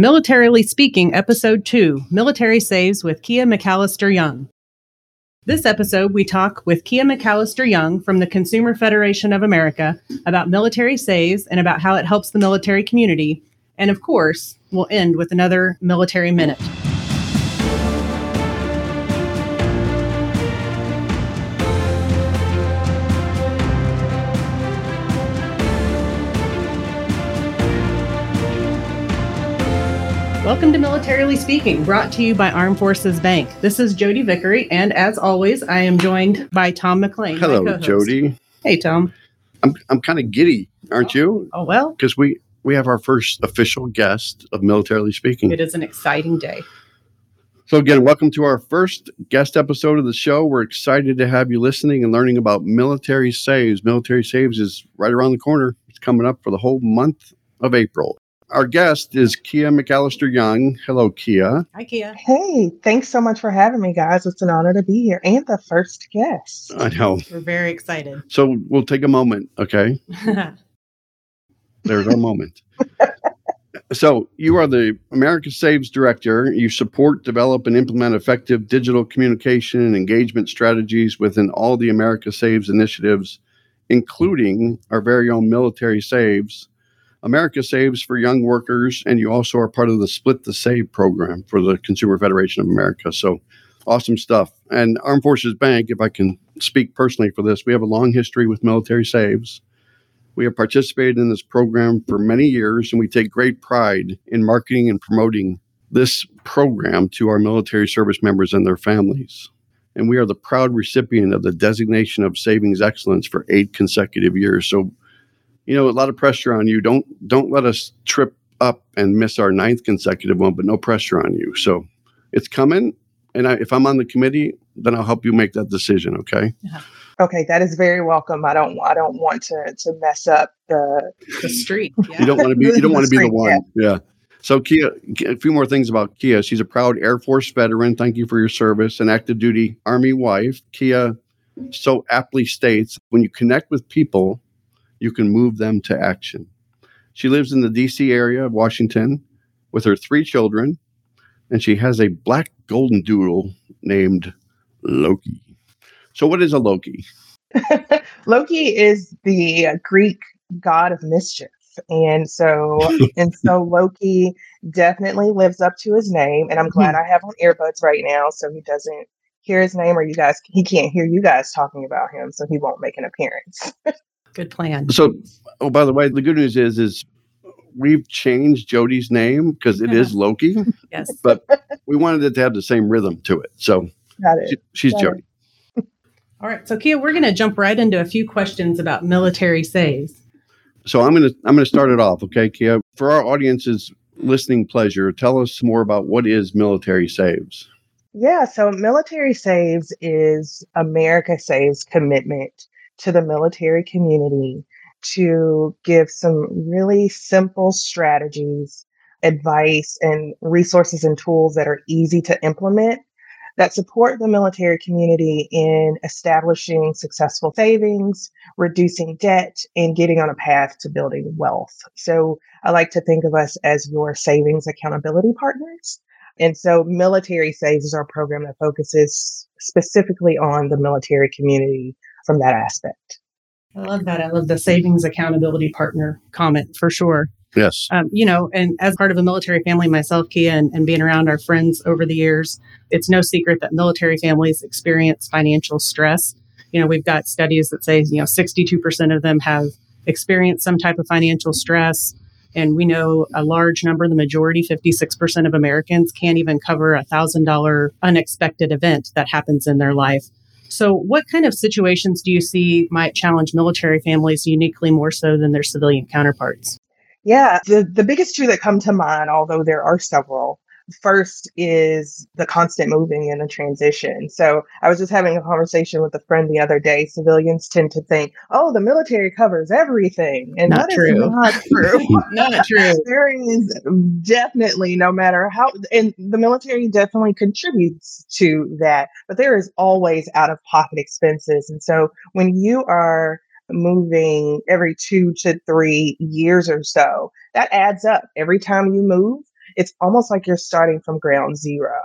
Militarily Speaking, Episode 2, Military Saves with Kia McCallister Young. This episode, we talk with Kia McCallister Young from the Consumer Federation of America about Military Saves and about how it helps the military community. And of course, we'll end with another Military Minute. Welcome to Militarily Speaking, brought to you by Armed Forces Bank. This is Jodi Vickery, and as always, I am joined by Tom McLean. Hello, Jodi. Hey, Tom. I'm kind of giddy, aren't you? Oh, well. Because we have our first official guest of Militarily Speaking. It is an exciting day. So again, welcome to our first guest episode of the show. We're excited to have you listening and learning about Military Saves. Military Saves is right around the corner. It's coming up for the whole month of April. Our guest is Kia McCallister Young. Hello, Kia. Hi, Kia. Hey, thanks so much for having me, guys. It's an honor to be here and the first guest. I know. We're very excited. So we'll take a moment, okay? There's our moment. So you are the America Saves Director. You support, develop, and implement effective digital communication and engagement strategies within all the America Saves initiatives, including our very own Military Saves, America Saves for Young Workers, and you also are part of the Split the Save program for the Consumer Federation of America. So awesome stuff. And Armed Forces Bank, if I can speak personally for this, we have a long history with Military Saves. We have participated in this program for many years, and we take great pride in marketing and promoting this program to our military service members and their families. And we are the proud recipient of the designation of Savings Excellence for 8 consecutive years. So you know, a lot of pressure on you. Don't let us trip up and miss our 9th consecutive one, but no pressure on you. So it's coming. And if I'm on the committee, then I'll help you make that decision. Okay. Yeah. Okay. That is very welcome. I don't want to mess up the street. Yeah. You don't want to be the one. Yeah. So Kia, a few more things about Kia. She's a proud Air Force veteran. Thank you for your service. An active duty Army wife. Kia so aptly states, when you connect with people, you can move them to action. She lives in the D.C. area of Washington with her 3 children, and she has a black golden doodle named Loki. So what is a Loki? Loki is the Greek god of mischief. And so Loki definitely lives up to his name. And I'm glad I have on earbuds right now so he doesn't hear his name, or he can't hear you guys talking about him, so he won't make an appearance. Good plan. So, by the way, the good news is we've changed Jodi's name because it is Loki. Yes. But we wanted it to have the same rhythm to it. So she's Jodi. All right. So, Kia, we're going to jump right into a few questions about Military Saves. So I'm going to start it off. Okay, Kia. For our audience's listening pleasure, tell us more about what is Military Saves. Yeah. So Military Saves is America Saves' commitment to the military community to give some really simple strategies, advice, and resources and tools that are easy to implement that support the military community in establishing successful savings, reducing debt, and getting on a path to building wealth. So I like to think of us as your savings accountability partners. And so Military Saves is our program that focuses specifically on the military community from that aspect. I love that. I love the savings accountability partner comment for sure. Yes. You know, and as part of a military family myself, Kia, and being around our friends over the years, it's no secret that military families experience financial stress. You know, we've got studies that say, 62% of them have experienced some type of financial stress. And we know a large number, the majority, 56% of Americans can't even cover a $1,000 unexpected event that happens in their life. So what kind of situations do you see might challenge military families uniquely more so than their civilian counterparts? Yeah, the biggest two that come to mind, although there are several, first is the constant moving and the transition. So I was just having a conversation with a friend the other day. Civilians tend to think, oh, the military covers everything. And that is not true. Not true. There is definitely, no matter how, and the military definitely contributes to that, but there is always out-of-pocket expenses. And so when you are moving every 2 to 3 years or so, that adds up. Every time you move, it's almost like you're starting from ground zero.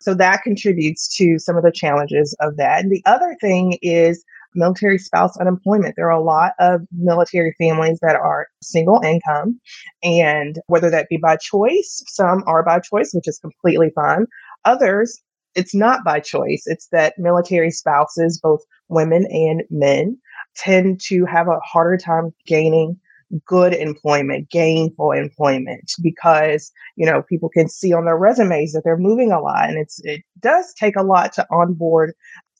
So that contributes to some of the challenges of that. And the other thing is military spouse unemployment. There are a lot of military families that are single income, and whether that be by choice, some are by choice, which is completely fine. Others, it's not by choice. It's that military spouses, both women and men, tend to have a harder time gaining good employment, gainful employment, because, you know, people can see on their resumes that they're moving a lot, and it does take a lot to onboard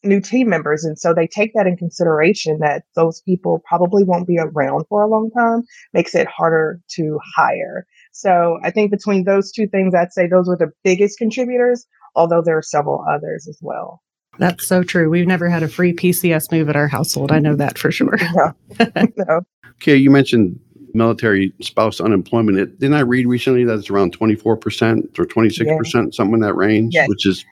new team members. And so they take that in consideration that those people probably won't be around for a long time, makes it harder to hire. So I think between those two things, I'd say those were the biggest contributors, although there are several others as well. That's so true. We've never had a free PCS move at our household. I know that for sure. No. Kia, you mentioned military spouse unemployment. Didn't I read recently that it's around 24% or 26%, something in that range, which is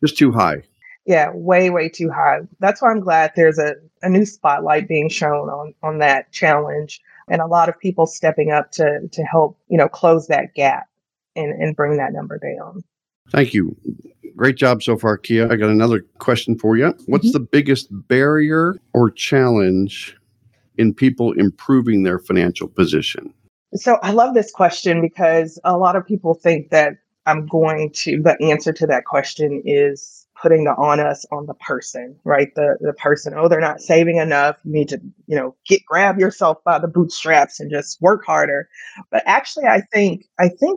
just too high. Yeah, way, way too high. That's why I'm glad there's a new spotlight being shown on that challenge, and a lot of people stepping up to help, you know, close that gap and bring that number down. Thank you. Great job so far, Kia. I got another question for you. What's the biggest barrier or challenge in people improving their financial position? So I love this question because a lot of people think that the answer to that question is putting the onus on the person, right? The person, oh, they're not saving enough. You need to, you know, grab yourself by the bootstraps and just work harder. But actually, I think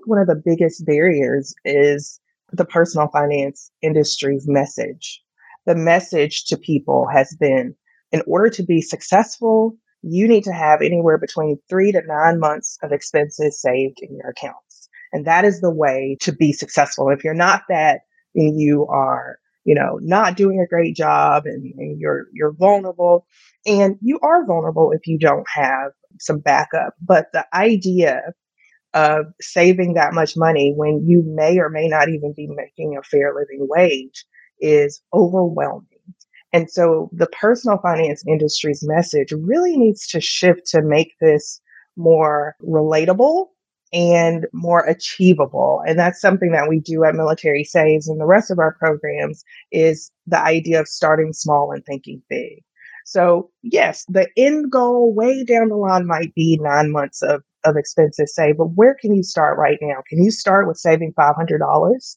one of the biggest barriers is the personal finance industry's message. The message to people has been, in order to be successful, you need to have anywhere between 3 to 9 months of expenses saved in your accounts. And that is the way to be successful. If you're not that, then you are, you know, not doing a great job, and you're vulnerable. And you are vulnerable if you don't have some backup. But the idea of saving that much money when you may or may not even be making a fair living wage is overwhelming. And so the personal finance industry's message really needs to shift to make this more relatable and more achievable. And that's something that we do at Military Saves and the rest of our programs, is the idea of starting small and thinking big. So yes, the end goal way down the line might be 9 months of expenses saved, but where can you start right now? Can you start with saving $500?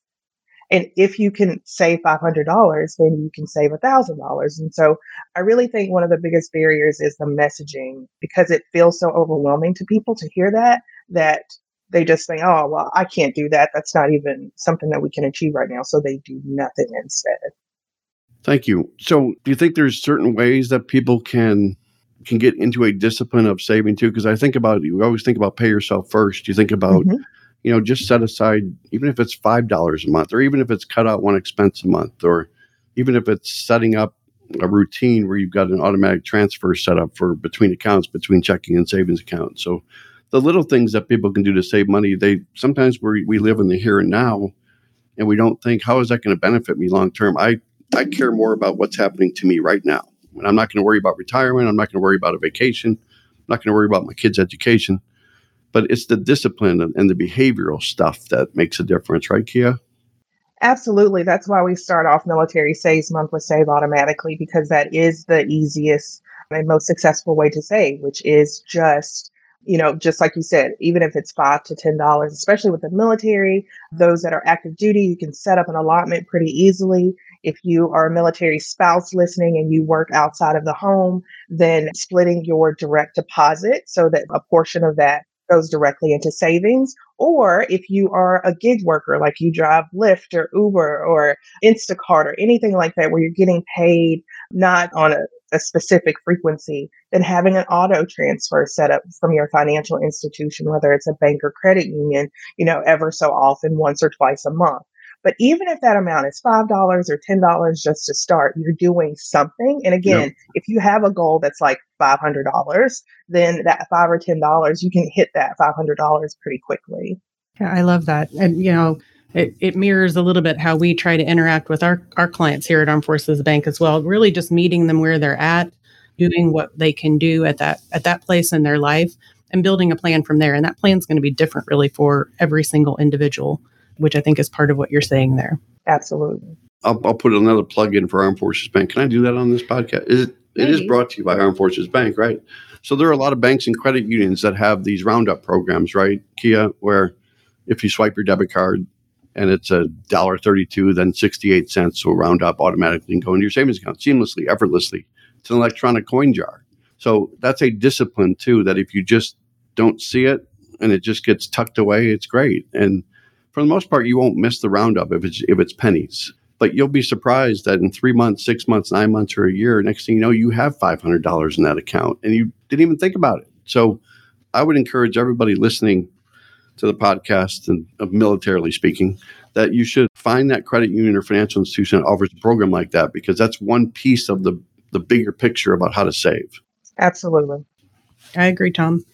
And if you can save $500, then you can save $1,000. And so I really think one of the biggest barriers is the messaging, because it feels so overwhelming to people to hear that they just think, oh, well, I can't do that. That's not even something that we can achieve right now. So they do nothing instead. Thank you. So do you think there's certain ways that people can get into a discipline of saving too? Because I think about, you always think about pay yourself first. You think about, you know, just set aside, even if it's $5 a month, or even if it's cut out one expense a month, or even if it's setting up a routine where you've got an automatic transfer set up for between accounts, between checking and savings accounts. So the little things that people can do to save money, they sometimes we live in the here and now, and we don't think, how is that going to benefit me long term? I care more about what's happening to me right now. And I'm not going to worry about retirement. I'm not going to worry about a vacation. I'm not going to worry about my kids' education. But it's the discipline and the behavioral stuff that makes a difference, right, Kia? Absolutely. That's why we start off Military Saves Month with Save Automatically, because that is the easiest and most successful way to save, which is just, you know, just like you said, even if it's $5 to $10, especially with the military, those that are active duty, you can set up an allotment pretty easily. If you are a military spouse listening and you work outside of the home, then splitting your direct deposit so that a portion of that goes directly into savings. Or if you are a gig worker, like you drive Lyft or Uber or Instacart or anything like that, where you're getting paid not on a specific frequency, then having an auto transfer set up from your financial institution, whether it's a bank or credit union, you know, ever so often, once or twice a month. But even if that amount is $5 or $10 just to start, you're doing something. And again, if you have a goal that's like $500, then that $5 or $10, you can hit that $500 pretty quickly. Yeah, I love that. And, you know, it mirrors a little bit how we try to interact with our clients here at Armed Forces Bank as well. Really just meeting them where they're at, doing what they can do at that place in their life. and building a plan from there. And that plan's going to be different really for every single individual, which I think is part of what you're saying there. Absolutely. I'll put another plug in for Armed Forces Bank. Can I do that on this podcast? It is brought to you by Armed Forces Bank, right? So there are a lot of banks and credit unions that have these roundup programs, right, Kia, where if you swipe your debit card and it's $1.32, then 68 cents will round up automatically and go into your savings account seamlessly, effortlessly. It's an electronic coin jar. So that's a discipline, too, that if you just don't see it and it just gets tucked away, it's great. And for the most part, you won't miss the roundup if it's pennies. But you'll be surprised that in 3 months, 6 months, 9 months, or a year, next thing you know, you have $500 in that account and you didn't even think about it. So I would encourage everybody listening to the podcast and of Militarily Speaking that you should find that credit union or financial institution that offers a program like that, because that's one piece of the bigger picture about how to save. Absolutely. I agree, Tom.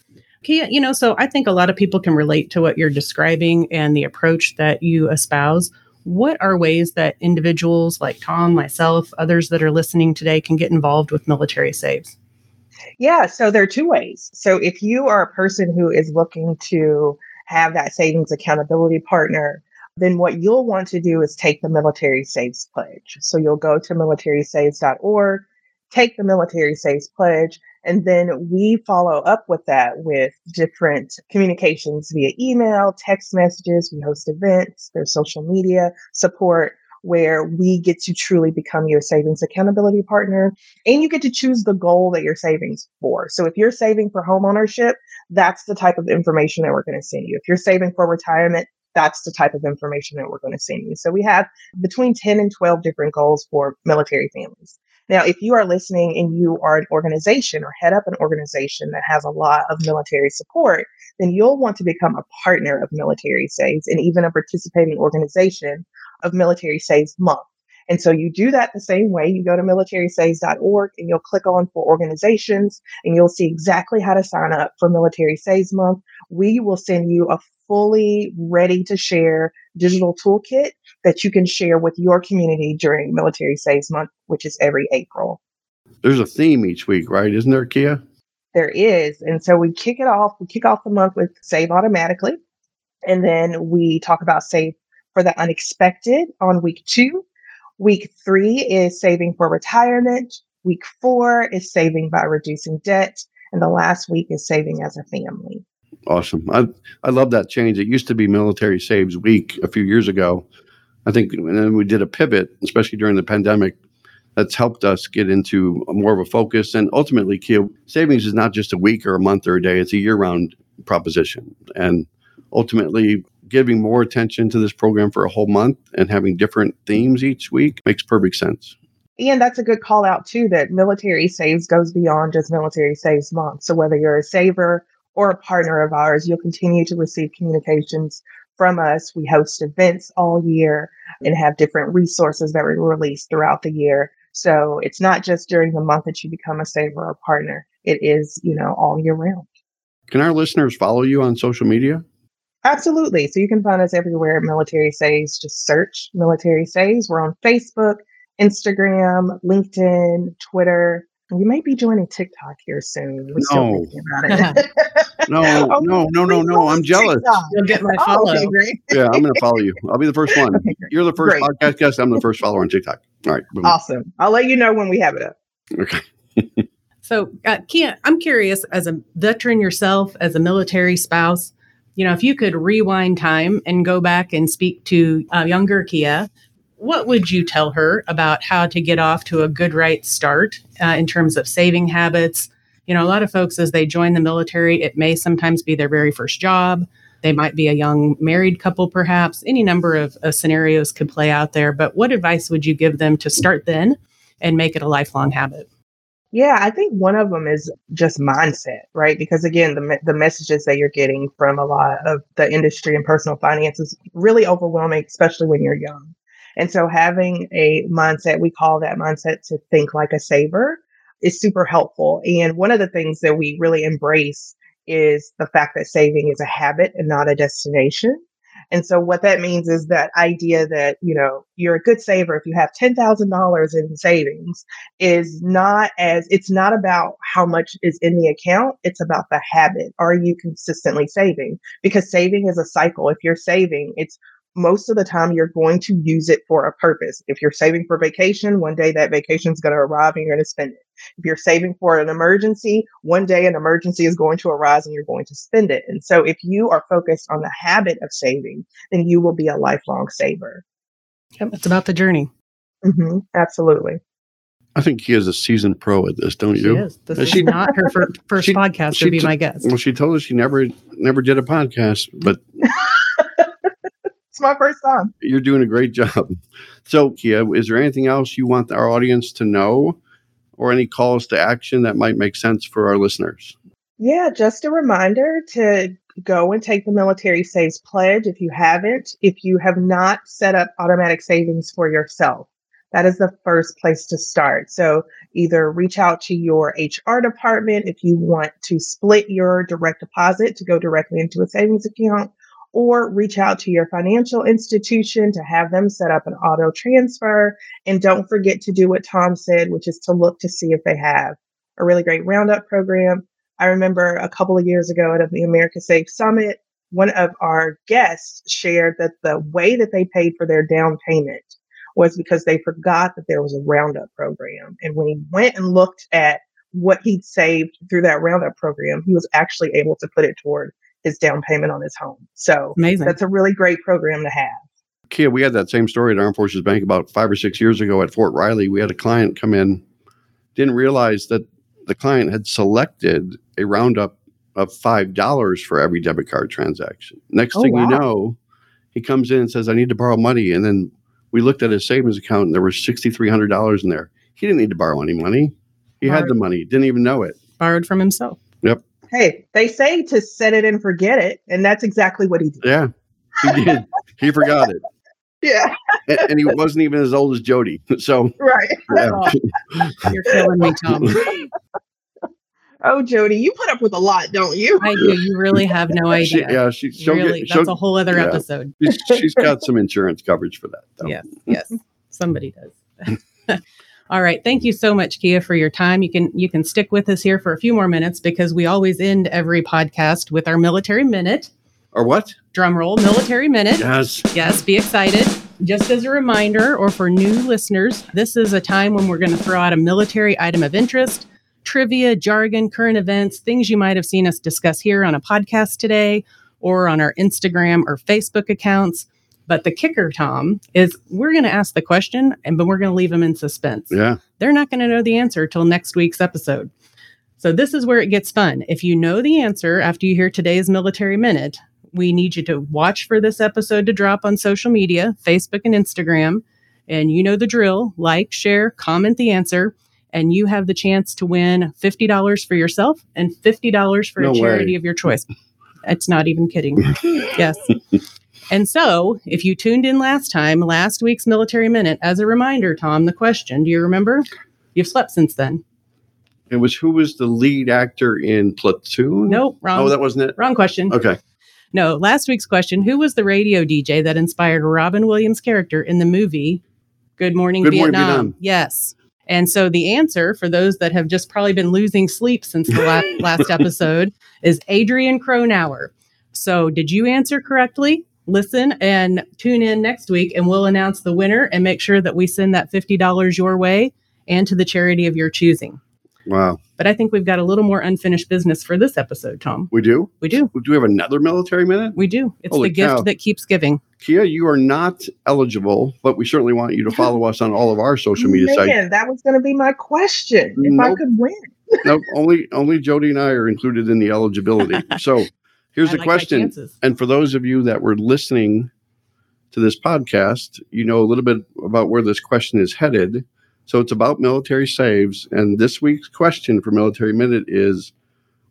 Kia, so I think a lot of people can relate to what you're describing and the approach that you espouse. What are ways that individuals like Tom, myself, others that are listening today can get involved with Military Saves? Yeah, so there are two ways. So if you are a person who is looking to have that savings accountability partner, then what you'll want to do is take the Military Saves Pledge. So you'll go to militarysaves.org, take the Military Saves Pledge, and then we follow up with that with different communications via email, text messages. We host events, there's social media support where we get to truly become your savings accountability partner, and you get to choose the goal that you're saving for. So if you're saving for homeownership, that's the type of information that we're going to send you. If you're saving for retirement, that's the type of information that we're going to send you. So we have between 10 and 12 different goals for military families. Now, if you are listening and you are an organization or head up an organization that has a lot of military support, then you'll want to become a partner of Military Saves and even a participating organization of Military Saves Month. And so you do that the same way. You go to militarysaves.org and you'll click on for organizations and you'll see exactly how to sign up for Military Saves Month. We will send you a fully ready to share digital toolkit that you can share with your community during Military Saves Month, which is every April. There's a theme each week, right? Isn't there, Kia? There is. And so we kick it off. We kick off the month with Save Automatically. And then we talk about Save for the Unexpected on week 2. Week 3 is Saving for Retirement. Week 4 is Saving by Reducing Debt. And the last week is Saving as a Family. Awesome. I love that change. It used to be Military Saves Week a few years ago. I think, and then we did a pivot, especially during the pandemic, that's helped us get into more of a focus. And ultimately, Kia, savings is not just a week or a month or a day. It's a year-round proposition. And ultimately, giving more attention to this program for a whole month and having different themes each week makes perfect sense. And that's a good call out, too, that Military Saves goes beyond just Military Saves Month. So whether you're a saver or a partner of ours, you'll continue to receive communications from us. We host events all year and have different resources that we release throughout the year. So it's not just during the month that you become a saver or partner. It is, all year round. Can our listeners follow you on social media? Absolutely. So you can find us everywhere at Military Saves. Just search Military Saves. We're on Facebook, Instagram, LinkedIn, Twitter. We might be joining TikTok here soon. We're still thinking about it. No. I'm jealous. TikTok. You'll get my follow. Okay, great. Yeah, I'm going to follow you. I'll be the first one. Okay, you're the first podcast guest. I'm the first follower on TikTok. All right. Boom. Awesome. I'll let you know when we have it up. Okay. So, Kia, I'm curious, as a veteran yourself, as a military spouse, if you could rewind time and go back and speak to younger Kia, what would you tell her about how to get off to a good right start in terms of saving habits? A lot of folks, as they join the military, it may sometimes be their very first job. They might be a young married couple, perhaps. Any number of scenarios could play out there. But what advice would you give them to start then and make it a lifelong habit? Yeah, I think one of them is just mindset, right? Because again, the messages that you're getting from a lot of the industry and personal finance is really overwhelming, especially when you're young. And so having a mindset, we call that mindset to think like a saver, is super helpful. And one of the things that we really embrace is the fact that saving is a habit and not a destination. And so what that means is that idea that, you know, you're a good saver if you have $10,000 in savings is not as, it's not about how much is in the account. It's about the habit. Are you consistently saving? Because saving is a cycle. If you're saving, it's most of the time you're going to use it for a purpose. If you're saving for vacation, one day that vacation is going to arrive and you're going to spend it. If you're saving for an emergency, one day an emergency is going to arise and you're going to spend it. And so if you are focused on the habit of saving, then you will be a lifelong saver. Yep, it's about the journey. Mm-hmm, absolutely. I think she is a seasoned pro at this, don't you? She is. This is not her first podcast to be my guest. Well, she told us she never did a podcast, but... It's my first time. You're doing a great job. So, Kia, is there anything else you want our audience to know or any calls to action that might make sense for our listeners? Yeah, just a reminder to go and take the Military Saves Pledge if you haven't, if you have not set up automatic savings for yourself. That is the first place to start. So either reach out to your HR department if you want to split your direct deposit to go directly into a savings account, or reach out to your financial institution to have them set up an auto transfer. And don't forget to do what Tom said, which is to look to see if they have a really great roundup program. I remember a couple of years ago at the America Saves Summit, one of our guests shared that the way that they paid for their down payment was because they forgot that there was a roundup program. And when he went and looked at what he'd saved through that roundup program, he was actually able to put it toward his down payment on his home. So amazing. That's a really great program to have. Kia, we had that same story at Armed Forces Bank about 5 or 6 years ago at Fort Riley. We had a client come in, didn't realize that the client had selected a roundup of $5 for every debit card transaction. Next thing you know, he comes in and says, I need to borrow money. And then we looked at his savings account and there was $6,300 in there. He didn't need to borrow any money. He had the money, didn't even know it. Borrowed from himself. Yep. Hey, they say to set it and forget it. And that's exactly what he did. Yeah, he did. He forgot it. Yeah. And he wasn't even as old as Jodi. So. Right. Yeah. Oh, you're killing me, Tom. Oh, Jodi, you put up with a lot, don't you? I do. You really have no idea. That's a whole other episode. She's got some insurance coverage for that, though. Yes. Somebody does. All right. Thank you so much, Kia, for your time. You can stick with us here for a few more minutes because we always end every podcast with our Military Minute. Or what? Drum roll, Military Minute. Yes. Yes, be excited. Just as a reminder, or for new listeners, this is a time when we're going to throw out a military item of interest, trivia, jargon, current events, things you might have seen us discuss here on a podcast today or on our Instagram or Facebook accounts. But the kicker, Tom, is we're going to ask the question, but we're going to leave them in suspense. Yeah. They're not going to know the answer till next week's episode. So this is where it gets fun. If you know the answer after you hear today's Military Minute, we need you to watch for this episode to drop on social media, Facebook and Instagram. And you know the drill. Like, share, comment the answer. And you have the chance to win $50 for yourself and $50 for a charity of your choice. It's not even kidding. Yes. And so, if you tuned in last week's Military Minute, as a reminder, Tom, the question, do you remember? You've slept since then. It was, who was the lead actor in Platoon? Nope, wrong. Oh, that wasn't it? Wrong question. Okay. No, last week's question, who was the radio DJ that inspired Robin Williams' character in the movie Good Morning, Vietnam? Yes. And so the answer, for those that have just probably been losing sleep since the last episode, is Adrian Cronauer. So, did you answer correctly? Listen and tune in next week and we'll announce the winner and make sure that we send that $50 your way and to the charity of your choosing. Wow. But I think we've got a little more unfinished business for this episode, Tom. We do. Do we have another Military Minute? We do. It's Holy the cow. Gift that keeps giving. Kia, you are not eligible, but we certainly want you to follow us on all of our social media sites. That was going to be my question. If I could win. Only Jodi and I are included in the eligibility. So. Here's the question. And for those of you that were listening to this podcast, you know a little bit about where this question is headed. So it's about Military Saves. And this week's question for Military Minute is,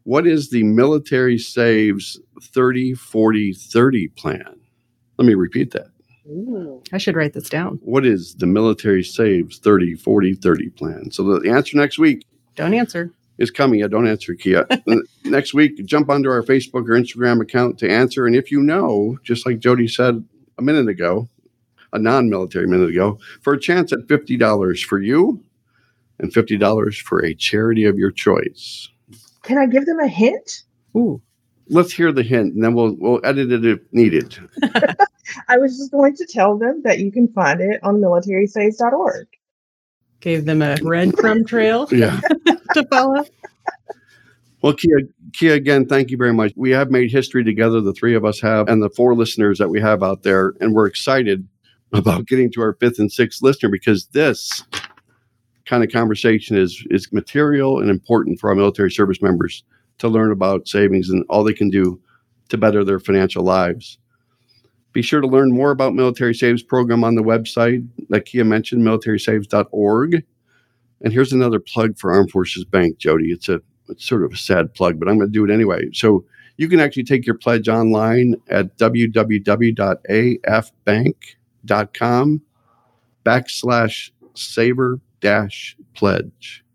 what is the Military Saves 30-40-30 plan? Let me repeat that. Ooh, I should write this down. What is the Military Saves 30-40-30 plan? So the answer next week. Don't answer. is coming. I don't answer, Kia. Next week, jump onto our Facebook or Instagram account to answer. And if you know, just like Jodi said a minute ago, a non-military minute ago, for a chance at $50 for you and $50 for a charity of your choice. Can I give them a hint? Ooh. Let's hear the hint, and then we'll edit it if needed. I was just going to tell them that you can find it on militarysaves.org. Gave them a breadcrumb trail to follow. Well, Kia, again, thank you very much. We have made history together, the three of us have, and the four listeners that we have out there. And we're excited about getting to our fifth and sixth listener, because this kind of conversation is material and important for our military service members to learn about savings and all they can do to better their financial lives. Be sure to learn more about Military Saves program on the website, like Kia mentioned, militarysaves.org. And here's another plug for Armed Forces Bank, Jodi. It's sort of a sad plug, but I'm going to do it anyway. So you can actually take your pledge online at www.afbank.com/saver-pledge.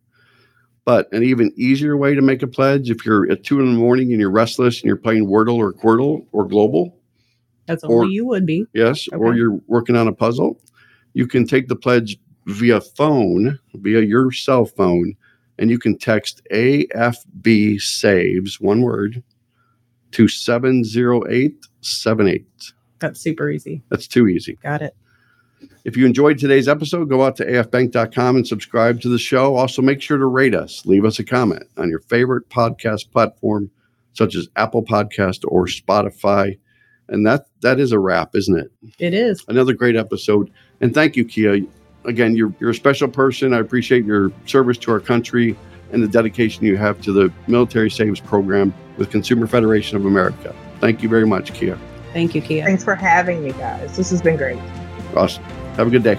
But an even easier way to make a pledge, if you're at 2 in the morning and you're restless and you're playing Wordle or Quirtle or Global. That's only you would be. Yes, okay. Or you're working on a puzzle. You can take the pledge via phone, via your cell phone, and you can text AFB SAVES, one word, to 70878. That's super easy. That's too easy. Got it. If you enjoyed today's episode, go out to afbank.com and subscribe to the show. Also, make sure to rate us. Leave us a comment on your favorite podcast platform, such as Apple Podcast or Spotify. And that is a wrap, isn't it? It is. Another great episode. And thank you, Kia. Again, you're a special person. I appreciate your service to our country and the dedication you have to the Military Saves program with Consumer Federation of America. Thank you very much, Kia. Thank you, Kia. Thanks for having me, guys. This has been great. Awesome. Have a good day.